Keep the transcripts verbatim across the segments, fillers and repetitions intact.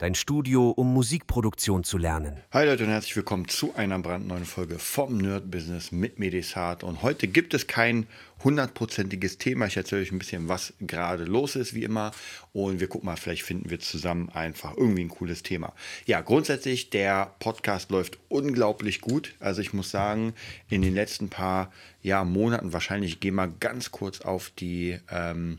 Dein Studio, um Musikproduktion zu lernen. Hi Leute und herzlich willkommen zu einer brandneuen Folge vom Nerd Business mit Medisat. Und heute gibt es kein hundertprozentiges Thema. Ich erzähle euch ein bisschen, was gerade los ist, wie immer. Und wir gucken mal, vielleicht finden wir zusammen einfach irgendwie ein cooles Thema. Ja, grundsätzlich, der Podcast läuft unglaublich gut. Also ich muss sagen, in den letzten paar ja, Monaten wahrscheinlich, ich gehe mal ganz kurz auf die... Ähm,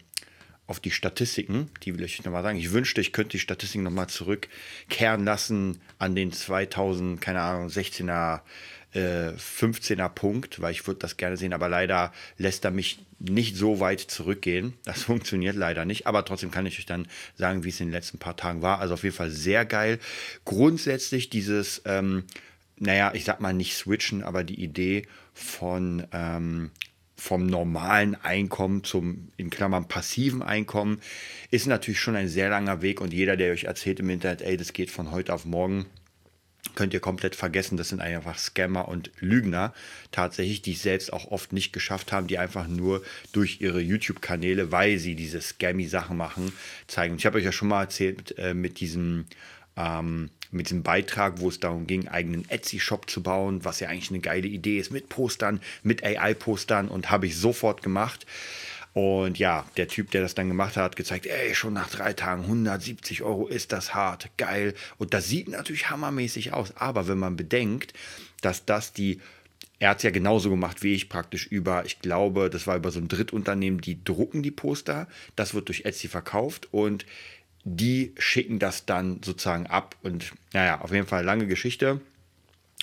auf die Statistiken, die will ich nochmal sagen. Ich wünschte, ich könnte die Statistiken nochmal zurückkehren lassen an den zweitausend, keine Ahnung, sechzehner, äh, fünfzehner Punkt, weil ich würde das gerne sehen, aber leider lässt er mich nicht so weit zurückgehen. Das funktioniert leider nicht, aber trotzdem kann ich euch dann sagen, wie es in den letzten paar Tagen war. Also auf jeden Fall sehr geil. Grundsätzlich dieses, ähm, naja, ich sag mal nicht switchen, aber die Idee von... Ähm, vom normalen Einkommen zum, in Klammern, passiven Einkommen, ist natürlich schon ein sehr langer Weg und jeder, der euch erzählt im Internet, ey, das geht von heute auf morgen, könnt ihr komplett vergessen, das sind einfach Scammer und Lügner tatsächlich, die es selbst auch oft nicht geschafft haben, die einfach nur durch ihre YouTube-Kanäle, weil sie diese Scammy-Sachen machen, zeigen. Ich habe euch ja schon mal erzählt äh, mit diesem... Ähm, mit diesem Beitrag, wo es darum ging, eigenen Etsy-Shop zu bauen, was ja eigentlich eine geile Idee ist, mit Postern, mit A I-Postern, und habe ich sofort gemacht. Und ja, der Typ, der das dann gemacht hat, hat gezeigt, ey, schon nach drei Tagen hundertsiebzig Euro, ist das hart, geil. Und das sieht natürlich hammermäßig aus, aber wenn man bedenkt, dass das die, er hat es ja genauso gemacht wie ich praktisch über, ich glaube, das war über so ein Drittunternehmen, die drucken die Poster, das wird durch Etsy verkauft und die schicken das dann sozusagen ab und naja, auf jeden Fall lange Geschichte.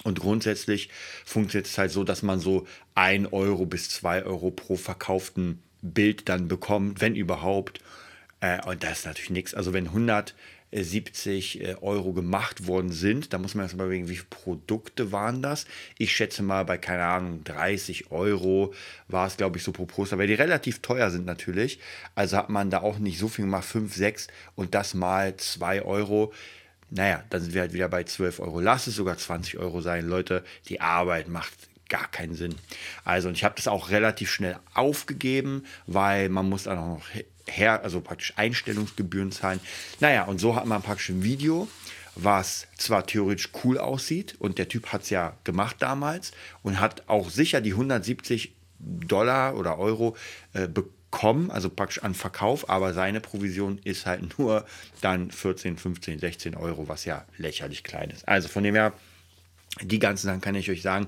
Und grundsätzlich funktioniert es halt so, dass man so ein Euro bis zwei Euro pro verkauften Bild dann bekommt, wenn überhaupt. Äh, und das ist natürlich nichts. Also wenn hundertsiebzig Euro gemacht worden sind, da muss man erstmal überlegen, wie viele Produkte waren das. Ich schätze mal bei, keine Ahnung, dreißig Euro war es, glaube ich, so pro Poster, weil die relativ teuer sind natürlich. Also hat man da auch nicht so viel gemacht, fünf, sechs und das mal zwei Euro. Naja, dann sind wir halt wieder bei zwölf Euro. Lass es sogar zwanzig Euro sein, Leute. Die Arbeit macht gar keinen Sinn. Also, und ich habe das auch relativ schnell aufgegeben, weil man muss dann auch noch her, also praktisch Einstellungsgebühren zahlen. Naja, und so hat man praktisch ein Video, was zwar theoretisch cool aussieht, und der Typ hat es ja gemacht damals und hat auch sicher die hundertsiebzig Dollar oder Euro äh, bekommen, also praktisch an Verkauf, aber seine Provision ist halt nur dann vierzehn, fünfzehn, sechzehn Euro, was ja lächerlich klein ist. Also von dem her, die ganzen Sachen kann ich euch sagen.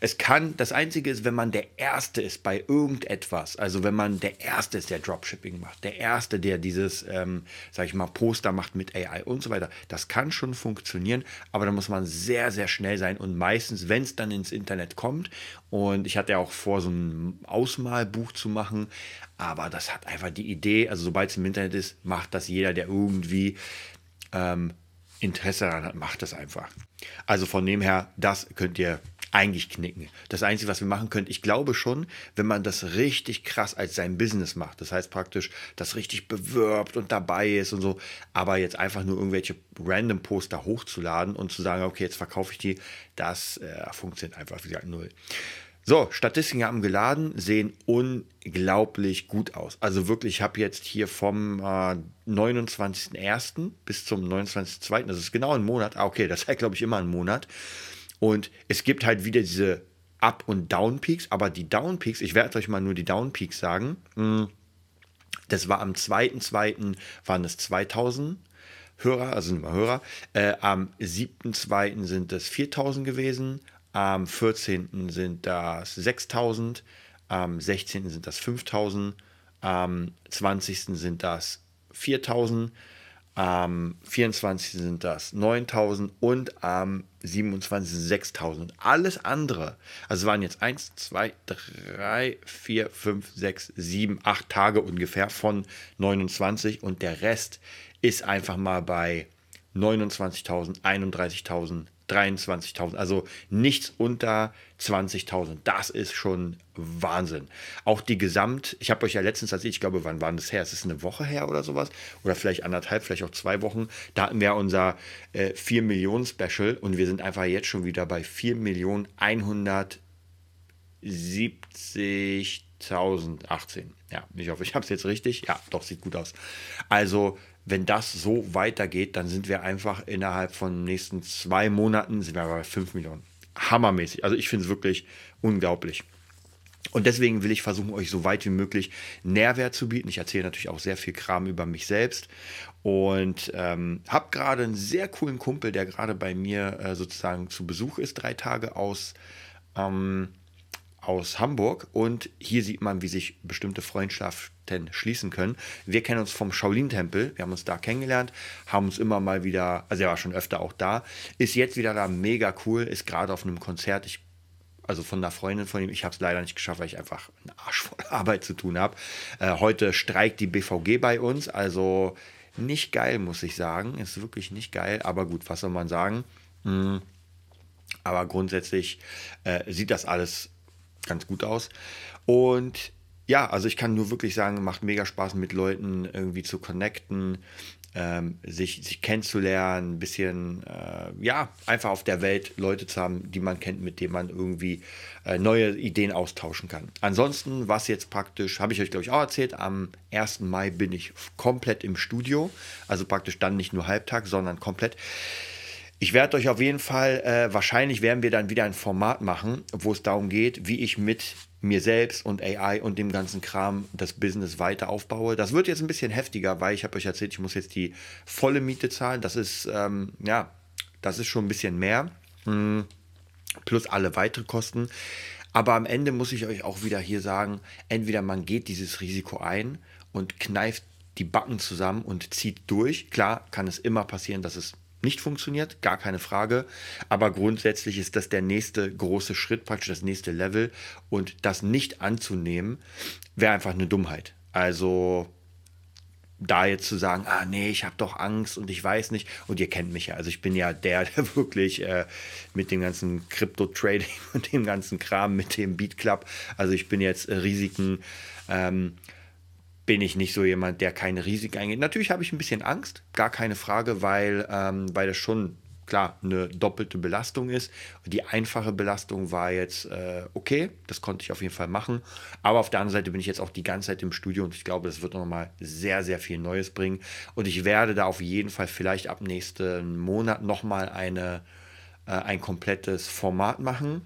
Es kann, das Einzige ist, wenn man der Erste ist bei irgendetwas, also wenn man der Erste ist, der Dropshipping macht, der Erste, der dieses, ähm, sag ich mal, Poster macht mit A I und so weiter, das kann schon funktionieren, aber da muss man sehr, sehr schnell sein und meistens, wenn es dann ins Internet kommt, und ich hatte ja auch vor, so ein Ausmalbuch zu machen, aber das hat einfach die Idee, also sobald es im Internet ist, macht das jeder, der irgendwie ähm, Interesse daran hat, macht das einfach. Also von dem her, das könnt ihr eigentlich knicken. Das Einzige, was wir machen können, ich glaube schon, wenn man das richtig krass als sein Business macht, das heißt praktisch, das richtig bewirbt und dabei ist und so, aber jetzt einfach nur irgendwelche random Poster hochzuladen und zu sagen, okay, jetzt verkaufe ich die, das äh, funktioniert einfach, wie gesagt, null. So, Statistiken haben geladen, sehen unglaublich gut aus. Also wirklich, ich habe jetzt hier vom äh, neunundzwanzigsten ersten bis zum neunundzwanzigsten zweiten, das ist genau ein Monat. Ah, okay, das heißt, glaube ich, immer ein Monat. Und es gibt halt wieder diese Up- und Down-Peaks, aber die Down-Peaks, ich werde euch mal nur die Down-Peaks sagen. Das war am zweiten zweiten waren es zweitausend Hörer, also sind immer Hörer. Äh, am siebten zweiten sind es viertausend gewesen. Am vierzehnten sind das sechstausend, am sechzehnten sind das fünftausend, am zwanzigsten sind das viertausend, am vierundzwanzigsten sind das neuntausend und am siebenundzwanzigsten sechstausend. Alles andere, also waren jetzt eins, zwei, drei, vier, fünf, sechs, sieben, acht Tage ungefähr von neunundzwanzig und der Rest ist einfach mal bei neunundzwanzigtausend, einunddreißigtausend, dreiundzwanzigtausend, also nichts unter zwanzigtausend. Das ist schon Wahnsinn. Auch die Gesamt, ich habe euch ja letztens, als ich glaube, wann war das her? Ist es eine Woche her oder sowas? Oder vielleicht anderthalb, vielleicht auch zwei Wochen. Da hatten wir unser äh, vier Millionen Special und wir sind einfach jetzt schon wieder bei vier Millionen einhundertsiebzigtausend achtzehn. Ja, ich hoffe, ich habe es jetzt richtig. Ja, doch, sieht gut aus. Also, wenn das so weitergeht, dann sind wir einfach innerhalb von den nächsten zwei Monaten sind wir bei fünf Millionen. Hammermäßig. Also ich finde es wirklich unglaublich. Und deswegen will ich versuchen, euch so weit wie möglich Nährwert zu bieten. Ich erzähle natürlich auch sehr viel Kram über mich selbst und ähm, habe gerade einen sehr coolen Kumpel, der gerade bei mir äh, sozusagen zu Besuch ist, drei Tage aus ähm, aus Hamburg, und hier sieht man, wie sich bestimmte Freundschaften schließen können. Wir kennen uns vom Shaolin-Tempel, wir haben uns da kennengelernt, haben uns immer mal wieder, also er war schon öfter auch da, ist jetzt wieder da, mega cool, ist gerade auf einem Konzert, ich, also von einer Freundin von ihm, ich habe es leider nicht geschafft, weil ich einfach einen Arsch voll Arbeit zu tun habe. Äh, heute streikt die B V G bei uns, also nicht geil, muss ich sagen, ist wirklich nicht geil, aber gut, was soll man sagen? Mhm. Aber grundsätzlich äh, sieht das alles ganz gut aus. Und ja, also ich kann nur wirklich sagen, macht mega Spaß, mit Leuten irgendwie zu connecten, ähm, sich, sich kennenzulernen, ein bisschen, äh, ja, einfach auf der Welt Leute zu haben, die man kennt, mit denen man irgendwie äh, neue Ideen austauschen kann. Ansonsten, was jetzt praktisch, habe ich euch, glaube ich, auch erzählt, am ersten Mai bin ich komplett im Studio, also praktisch dann nicht nur halbtag, sondern komplett. Ich werde euch auf jeden Fall, äh, wahrscheinlich werden wir dann wieder ein Format machen, wo es darum geht, wie ich mit mir selbst und A I und dem ganzen Kram das Business weiter aufbaue. Das wird jetzt ein bisschen heftiger, weil ich habe euch erzählt, ich muss jetzt die volle Miete zahlen. Das ist, ähm, ja, das ist schon ein bisschen mehr, hm. Plus alle weiteren Kosten. Aber am Ende muss ich euch auch wieder hier sagen, entweder man geht dieses Risiko ein und kneift die Backen zusammen und zieht durch. Klar, kann es immer passieren, dass es nicht funktioniert, gar keine Frage, aber grundsätzlich ist das der nächste große Schritt, praktisch das nächste Level, und das nicht anzunehmen, wäre einfach eine Dummheit. Also da jetzt zu sagen, ah nee, ich habe doch Angst und ich weiß nicht, und ihr kennt mich ja, also ich bin ja der, der wirklich äh, mit dem ganzen Crypto-Trading und dem ganzen Kram, mit dem Beat Club, also ich bin jetzt äh, Risiken, ähm, bin ich nicht so jemand, der keine Risiken eingeht. Natürlich habe ich ein bisschen Angst, gar keine Frage, weil, ähm, weil das schon, klar, eine doppelte Belastung ist. Die einfache Belastung war jetzt äh, okay, das konnte ich auf jeden Fall machen. Aber auf der anderen Seite bin ich jetzt auch die ganze Zeit im Studio und ich glaube, das wird nochmal sehr, sehr viel Neues bringen. Und ich werde da auf jeden Fall vielleicht ab nächsten Monat nochmal eine, äh, ein komplettes Format machen,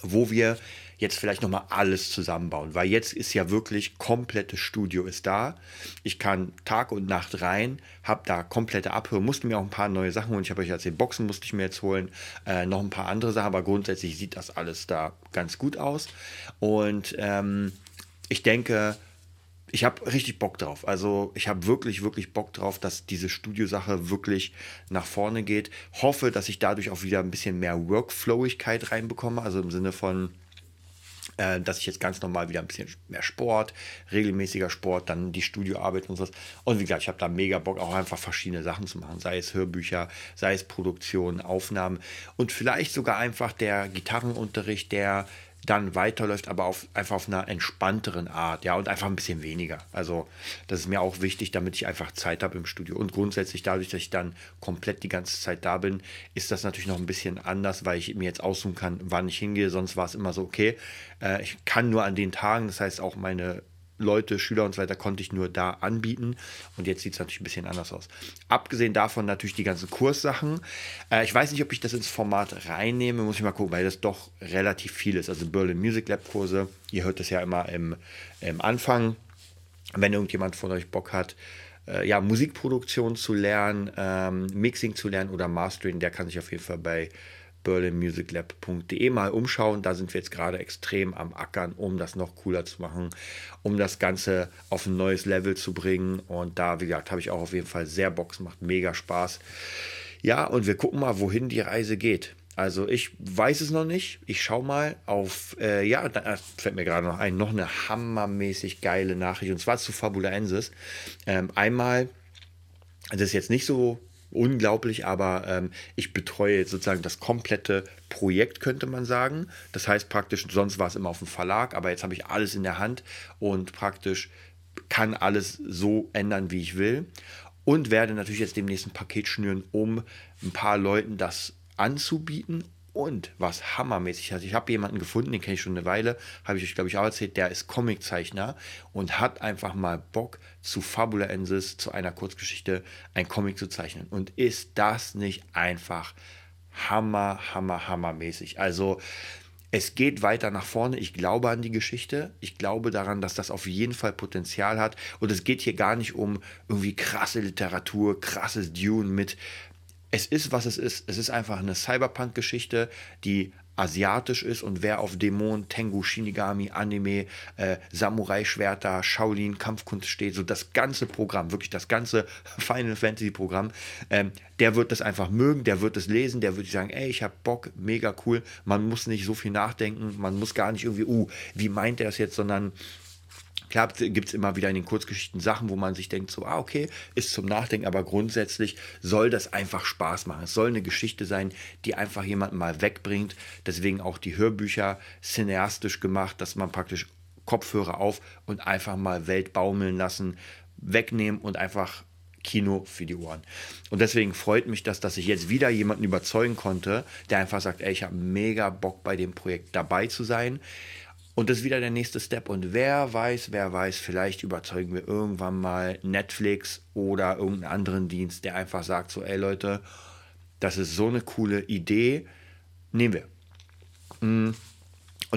wo wir jetzt vielleicht nochmal alles zusammenbauen, weil jetzt ist ja wirklich komplettes Studio ist da. Ich kann Tag und Nacht rein, habe da komplette Abhören, musste mir auch ein paar neue Sachen holen. Ich habe euch erzählt, Boxen musste ich mir jetzt holen, äh, noch ein paar andere Sachen, aber grundsätzlich sieht das alles da ganz gut aus. Und ähm, ich denke, ich habe richtig Bock drauf. Also ich habe wirklich, wirklich Bock drauf, dass diese Studiosache wirklich nach vorne geht. Hoffe, dass ich dadurch auch wieder ein bisschen mehr Workflowigkeit reinbekomme, also im Sinne von, dass ich jetzt ganz normal wieder ein bisschen mehr Sport, regelmäßiger Sport, dann die Studioarbeit und sowas. Und wie gesagt, ich habe da mega Bock, auch einfach verschiedene Sachen zu machen, sei es Hörbücher, sei es Produktionen, Aufnahmen und vielleicht sogar einfach der Gitarrenunterricht, der dann weiterläuft, aber auf, einfach auf einer entspannteren Art, ja, und einfach ein bisschen weniger. Also das ist mir auch wichtig, damit ich einfach Zeit habe im Studio. Und grundsätzlich dadurch, dass ich dann komplett die ganze Zeit da bin, ist das natürlich noch ein bisschen anders, weil ich mir jetzt aussuchen kann, wann ich hingehe. Sonst war es immer so, okay, äh, ich kann nur an den Tagen, das heißt auch meine Leute, Schüler und so weiter, konnte ich nur da anbieten. Und jetzt sieht es natürlich ein bisschen anders aus. Abgesehen davon natürlich die ganzen Kurssachen. Äh, ich weiß nicht, ob ich das ins Format reinnehme, muss ich mal gucken, weil das doch relativ viel ist. Also Berlin Music Lab Kurse, ihr hört das ja immer im, im Anfang. Wenn irgendjemand von euch Bock hat, äh, ja, Musikproduktion zu lernen, ähm, Mixing zu lernen oder Mastering, der kann sich auf jeden Fall bei berlin music lab punkt de mal umschauen. Da sind wir jetzt gerade extrem am Ackern, um das noch cooler zu machen, um das Ganze auf ein neues Level zu bringen. Und da, wie gesagt, habe ich auch auf jeden Fall sehr Bock, macht mega Spaß. Ja, und wir gucken mal, wohin die Reise geht. Also ich weiß es noch nicht. Ich schaue mal auf, äh, ja, da fällt mir gerade noch ein, noch eine hammermäßig geile Nachricht. Und zwar zu Fabulaensis. Ähm, einmal, das ist jetzt nicht so unglaublich, aber ähm, ich betreue sozusagen das komplette Projekt, könnte man sagen. Das heißt praktisch, sonst war es immer auf dem Verlag, aber jetzt habe ich alles in der Hand und praktisch kann alles so ändern, wie ich will. Und werde natürlich jetzt demnächst ein Paket schnüren, um ein paar Leuten das anzubieten. Und was hammermäßig, also ich habe jemanden gefunden, den kenne ich schon eine Weile, habe ich euch glaube ich auch erzählt, der ist Comiczeichner und hat einfach mal Bock zu Fabulaensis, zu einer Kurzgeschichte, ein Comic zu zeichnen. Und ist das nicht einfach hammer, hammer, hammermäßig? Also es geht weiter nach vorne, ich glaube an die Geschichte, ich glaube daran, dass das auf jeden Fall Potenzial hat. Und es geht hier gar nicht um irgendwie krasse Literatur, krasses Dune mit. Es ist, was es ist. Es ist einfach eine Cyberpunk-Geschichte, die asiatisch ist. Und wer auf Dämonen, Tengu, Shinigami, Anime, äh, Samurai-Schwerter, Shaolin, Kampfkunst steht, so das ganze Programm, wirklich das ganze Final Fantasy-Programm, ähm, der wird das einfach mögen, der wird es lesen, der wird sagen, ey, ich hab Bock, mega cool. Man muss nicht so viel nachdenken, man muss gar nicht irgendwie, uh, wie meint er das jetzt, sondern... Klar gibt es immer wieder in den Kurzgeschichten Sachen, wo man sich denkt, so, ah, okay, ist zum Nachdenken, aber grundsätzlich soll das einfach Spaß machen. Es soll eine Geschichte sein, die einfach jemanden mal wegbringt. Deswegen auch die Hörbücher cineastisch gemacht, dass man praktisch Kopfhörer auf und einfach mal Welt baumeln lassen, wegnehmen und einfach Kino für die Ohren. Und deswegen freut mich das, dass ich jetzt wieder jemanden überzeugen konnte, der einfach sagt, ey, ich habe mega Bock, bei dem Projekt dabei zu sein. Und das ist wieder der nächste Step. Und wer weiß, wer weiß, vielleicht überzeugen wir irgendwann mal Netflix oder irgendeinen anderen Dienst, der einfach sagt so, ey Leute, das ist so eine coole Idee, nehmen wir. Und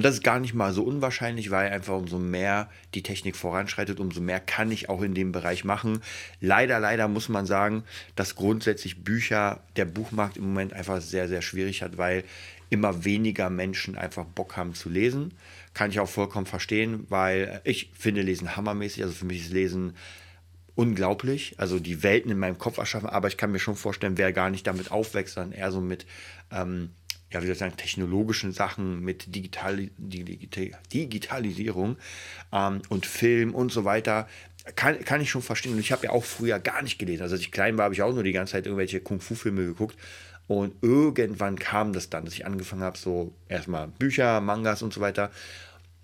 das ist gar nicht mal so unwahrscheinlich, weil einfach umso mehr die Technik voranschreitet, umso mehr kann ich auch in dem Bereich machen. Leider, leider muss man sagen, dass grundsätzlich Bücher, der Buchmarkt im Moment einfach sehr, sehr schwierig hat, weil immer weniger Menschen einfach Bock haben zu lesen. Kann ich auch vollkommen verstehen, weil ich finde Lesen hammermäßig. Also für mich ist Lesen unglaublich. Also die Welten in meinem Kopf erschaffen. Aber ich kann mir schon vorstellen, wer gar nicht damit aufwächst, sondern eher so mit ähm, ja, wie soll ich sagen, technologischen Sachen, mit Digital, Digital, Digitalisierung ähm, und Film und so weiter. Kann, kann ich schon verstehen. Und ich habe ja auch früher gar nicht gelesen. Also als ich klein war, habe ich auch nur die ganze Zeit irgendwelche Kung-Fu-Filme geguckt. Und irgendwann kam das dann, dass ich angefangen habe, so erstmal Bücher, Mangas und so weiter.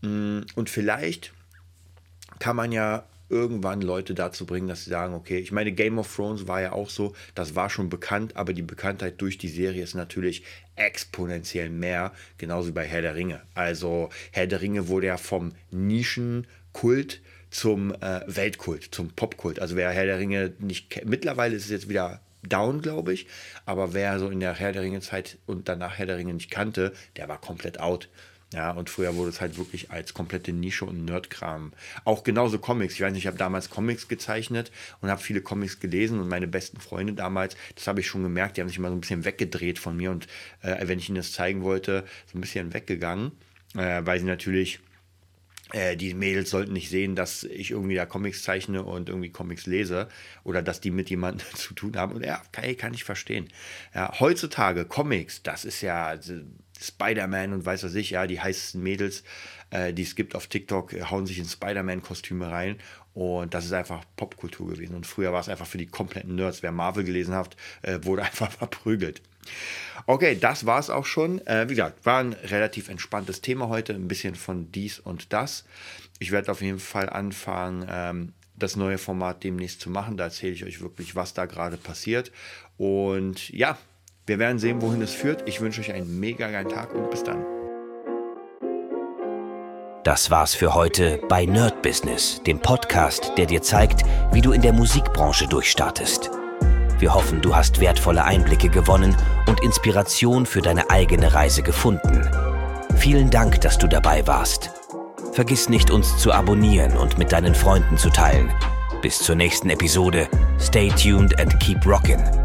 Und vielleicht kann man ja irgendwann Leute dazu bringen, dass sie sagen, okay, ich meine, Game of Thrones war ja auch so, das war schon bekannt, aber die Bekanntheit durch die Serie ist natürlich exponentiell mehr, genauso wie bei Herr der Ringe. Also Herr der Ringe wurde ja vom Nischenkult zum äh, Weltkult, zum Popkult. Also wer Herr der Ringe nicht kennt, mittlerweile ist es jetzt wieder down, glaube ich, aber wer so in der Herr der Ringe Zeit und danach Herr der Ringe nicht kannte, der war komplett out. Ja, und früher wurde es halt wirklich als komplette Nische und Nerdkram. Auch genauso Comics. Ich weiß nicht, ich habe damals Comics gezeichnet und habe viele Comics gelesen und meine besten Freunde damals, das habe ich schon gemerkt, die haben sich mal so ein bisschen weggedreht von mir und äh, wenn ich ihnen das zeigen wollte, so ein bisschen weggegangen, äh, weil sie natürlich, äh, die Mädels sollten nicht sehen, dass ich irgendwie da Comics zeichne und irgendwie Comics lese oder dass die mit jemandem zu tun haben. Und ja, kann, kann ich verstehen. Ja, heutzutage Comics, das ist ja... Spider-Man und weiß was ich, ja, die heißesten Mädels, äh, die es gibt auf TikTok, hauen sich in Spider-Man-Kostüme rein und das ist einfach Popkultur gewesen und früher war es einfach für die kompletten Nerds, wer Marvel gelesen hat, äh, wurde einfach verprügelt. Okay, das war es auch schon, äh, wie gesagt, war ein relativ entspanntes Thema heute, ein bisschen von dies und das. Ich werde auf jeden Fall anfangen, ähm, das neue Format demnächst zu machen, da erzähle ich euch wirklich, was da gerade passiert und ja, wir werden sehen, wohin es führt. Ich wünsche euch einen mega geilen Tag und bis dann. Das war's für heute bei Nerd Business, dem Podcast, der dir zeigt, wie du in der Musikbranche durchstartest. Wir hoffen, du hast wertvolle Einblicke gewonnen und Inspiration für deine eigene Reise gefunden. Vielen Dank, dass du dabei warst. Vergiss nicht, uns zu abonnieren und mit deinen Freunden zu teilen. Bis zur nächsten Episode. Stay tuned and keep rockin'.